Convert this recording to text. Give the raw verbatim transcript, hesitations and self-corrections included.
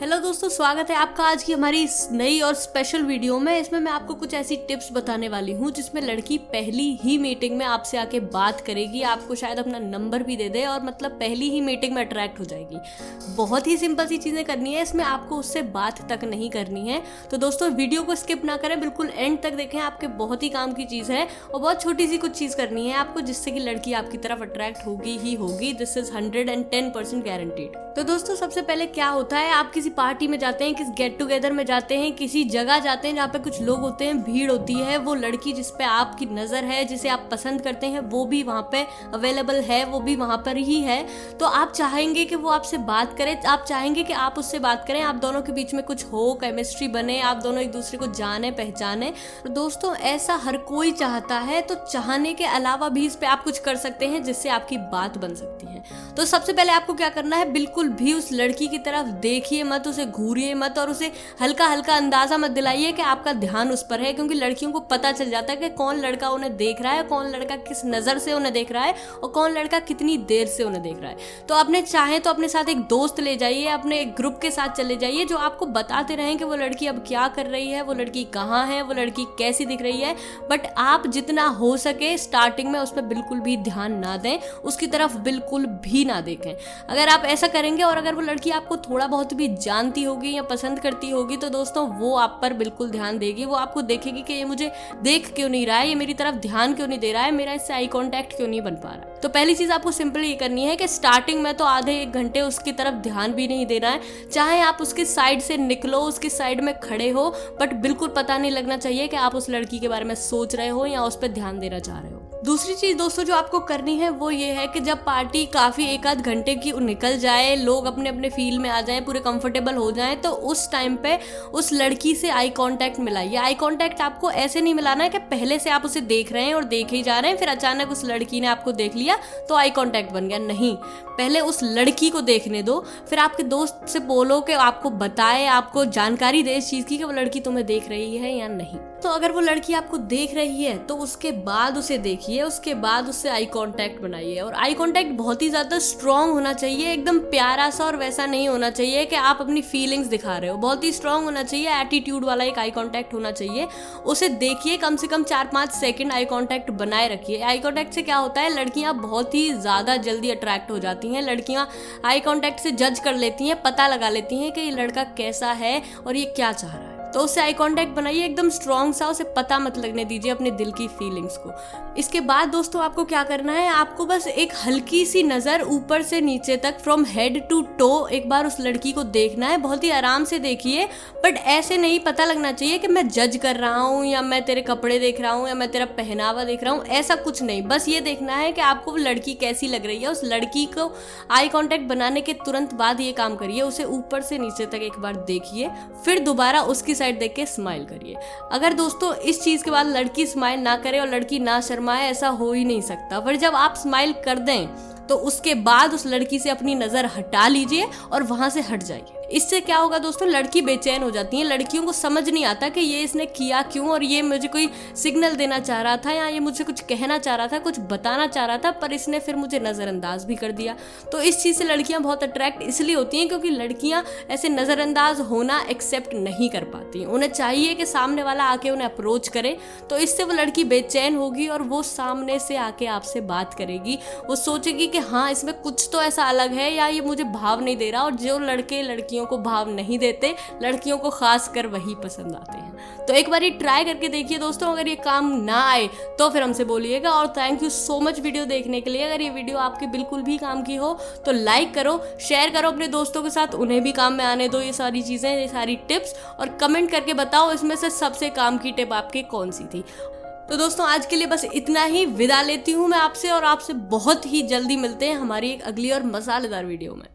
Hello दोस्तों, स्वागत है आपका आज की हमारी इस नई और स्पेशल वीडियो में। इसमें मैं आपको कुछ ऐसी टिप्स बताने वाली हूँ जिसमें लड़की पहली ही मीटिंग में आपसे आके बात करेगी, आपको शायद अपना नंबर भी दे दे और मतलब पहली ही मीटिंग में अट्रैक्ट हो जाएगी। बहुत ही सिंपल सी चीज़ें करनी है, इसमें आपको उससे बात तक नहीं करनी है। तो दोस्तों वीडियो को स्किप ना करें, बिल्कुल एंड तक देखें, आपके बहुत ही काम की चीज़ है और बहुत छोटी सी कुछ चीज़ करनी है आपको, जिससे कि लड़की आपकी तरफ अट्रैक्ट होगी ही होगी। This is hundred and ten percent guaranteed. तो दोस्तों सबसे पहले क्या होता है, आप किसी पार्टी में जाते हैं, किसी गेट टुगेदर में जाते हैं, किसी जगह जाते हैं जहाँ पे कुछ लोग होते हैं, भीड़ होती है, वो लड़की जिस पे आपकी नज़र है, जिसे आप पसंद करते हैं, वो भी वहाँ पे अवेलेबल है, वो भी वहाँ पर ही है। तो आप चाहेंगे कि वो आपसे बात करे, आप चाहेंगे कि आप उससे बात करें, आप दोनों के बीच में कुछ हो, केमिस्ट्री बने, आप दोनों एक दूसरे को जाने पहचाने। तो दोस्तों ऐसा हर कोई चाहता है, तो चाहने के अलावा भी इस पर आप कुछ कर सकते हैं जिससे आपकी बात बन सकती है। तो सबसे पहले आपको क्या करना है, बिल्कुल भी उस लड़की की तरफ देखिए मत, उसे घूरिए मत और उसे हल्का हल्का अंदाजा मत दिलाइए कि आपका ध्यान उस पर है, क्योंकि लड़कियों को पता चल जाता है कि कौन लड़का उन्हें देख रहा है, कौन लड़का किस नज़र से उन्हें देख रहा है और कौन लड़का कितनी देर से उन्हें देख रहा है। तो अपने चाहे तो अपने साथ एक दोस्त ले जाइए, अपने एक ग्रुप के साथ चले जाइए जो आपको बताते रहें कि वो लड़की अब क्या कर रही है, वो लड़की कहाँ है, वो लड़की कैसी दिख रही है। बट आप जितना हो सके स्टार्टिंग में उस पर बिल्कुल भी ध्यान ना दें, उसकी तरफ बिल्कुल भी ना देखें। अगर आप ऐसा करेंगे और अगर वो लड़की आपको थोड़ा बहुत भी जानती होगी या पसंद करती होगी तो दोस्तों वो आप पर बिल्कुल ध्यान देगी। वो आपको देखेगी कि ये मुझे देख क्यों नहीं रहा है, ये मेरी तरफ ध्यान क्यों नहीं दे रहा है, मेरा इससे आई कॉन्टैक्ट क्यों नहीं बन पा रहा। तो पहली चीज़ आपको सिंपल ये करनी है कि स्टार्टिंग में तो आधे एक घंटे उसकी तरफ ध्यान भी नहीं देना है। चाहे आप उसकी साइड से निकलो, उसकी साइड में खड़े हो, बट बिल्कुल पता नहीं लगना चाहिए कि आप उस लड़की के बारे में सोच रहे हो या उस पर ध्यान देना चाह रहे हो। दूसरी चीज़ दोस्तों जो आपको करनी है वो ये है कि जब पार्टी काफ़ी एक आध घंटे की निकल जाए, लोग अपने अपने फील्ड में आ जाएं, पूरे कंफर्टेबल हो जाएं, तो उस टाइम पे उस लड़की से आई कांटेक्ट मिलाइए। आई कांटेक्ट आपको ऐसे नहीं मिलाना है कि पहले से आप उसे देख रहे हैं और देखे ही जा रहे हैं, फिर अचानक उस लड़की ने आपको देख लिया तो आई कांटेक्ट बन गया। नहीं, पहले उस लड़की को देखने दो, फिर आपके दोस्त से बोलो कि आपको बताए, आपको जानकारी दे इस चीज़ की कि वो लड़की तुम्हें देख रही है या नहीं। तो अगर वो लड़की आपको देख रही है तो उसके बाद उसे देखिए, उसके बाद उससे आई कांटेक्ट बनाइए। और आई कांटेक्ट बहुत ही ज़्यादा स्ट्रांग होना चाहिए, एकदम प्यारा सा, और वैसा नहीं होना चाहिए कि आप अपनी फीलिंग्स दिखा रहे हो। बहुत ही स्ट्रांग होना चाहिए, एटीट्यूड वाला एक आई कांटेक्ट होना चाहिए। उसे देखिए, कम से कम चार पाँच सेकेंड आई कांटेक्ट बनाए रखिए। आई कांटेक्ट से क्या होता है, लड़कियाँ बहुत ही ज़्यादा जल्दी अट्रैक्ट हो जाती हैं। लड़कियाँ आई कांटेक्ट से जज कर लेती हैं, पता लगा लेती हैं कि ये लड़का कैसा है और ये क्या चाह रहा है। तो उससे आई कांटेक्ट बनाइए, एकदम स्ट्रांग सा, उसे पता मत लगने दीजिए अपने दिल की फीलिंग्स को। इसके बाद दोस्तों आपको क्या करना है, आपको बस एक हल्की सी नज़र ऊपर से नीचे तक, फ्रॉम हेड टू टो, एक बार उस लड़की को देखना है। बहुत ही आराम से देखिए, बट ऐसे नहीं, पता लगना चाहिए कि मैं जज कर रहा हूँ या मैं तेरे कपड़े देख रहा हूँ या मैं तेरा पहनावा देख रहा हूँ, ऐसा कुछ नहीं। बस ये देखना है कि आपको वो लड़की कैसी लग रही है। उस लड़की को आई कॉन्टैक्ट बनाने के तुरंत बाद ये काम करिए, उसे ऊपर से नीचे तक एक बार देखिए, फिर दोबारा उसकी साइड देख के स्माइल करिए। अगर दोस्तों इस चीज के बाद लड़की स्माइल ना करे और लड़की ना शर्माए, ऐसा हो ही नहीं सकता। पर जब आप स्माइल कर दें तो उसके बाद उस लड़की से अपनी नजर हटा लीजिए और वहां से हट जाइए। इससे क्या होगा दोस्तों, लड़की बेचैन हो जाती है। लड़कियों को समझ नहीं आता कि ये इसने किया क्यों, और ये मुझे कोई सिग्नल देना चाह रहा था या ये मुझे कुछ कहना चाह रहा था, कुछ बताना चाह रहा था, पर इसने फिर मुझे नज़रअंदाज भी कर दिया। तो इस चीज़ से लड़कियां बहुत अट्रैक्ट इसलिए होती हैं क्योंकि लड़कियां ऐसे नज़रअंदाज होना एक्सेप्ट नहीं कर पाती। उन्हें चाहिए कि सामने वाला आके उन्हें अप्रोच करे, तो इससे वो लड़की बेचैन होगी और वो सामने से आके आपसे बात करेगी। वो सोचेगी कि हाँ, इसमें कुछ तो ऐसा अलग है या ये मुझे भाव नहीं दे रहा। और जो लड़के लड़कियों को भाव नहीं देते, लड़कियों को खासकर वही पसंद आते हैं। तो एक बार ये ट्राई करके देखिए दोस्तों, अगर ये काम ना आए तो फिर हमसे बोलिएगा। और thank you so much video देखने के लिए। अगर ये वीडियो आपके बिल्कुल भी काम की हो तो लाइक करो, शेयर करो अपने दोस्तों के साथ, उन्हें भी काम में आने दो ये सारी चीज़ें, ये सारी टिप्स, और कमेंट करके बताओ इसमें से सबसे काम की टिप आपकी कौन सी थी। तो दोस्तों आज के लिए बस इतना ही, विदा लेती हूँ मैं आपसे, और आपसे बहुत ही जल्दी मिलते हैं हमारी एक अगली और मसालेदार वीडियो में।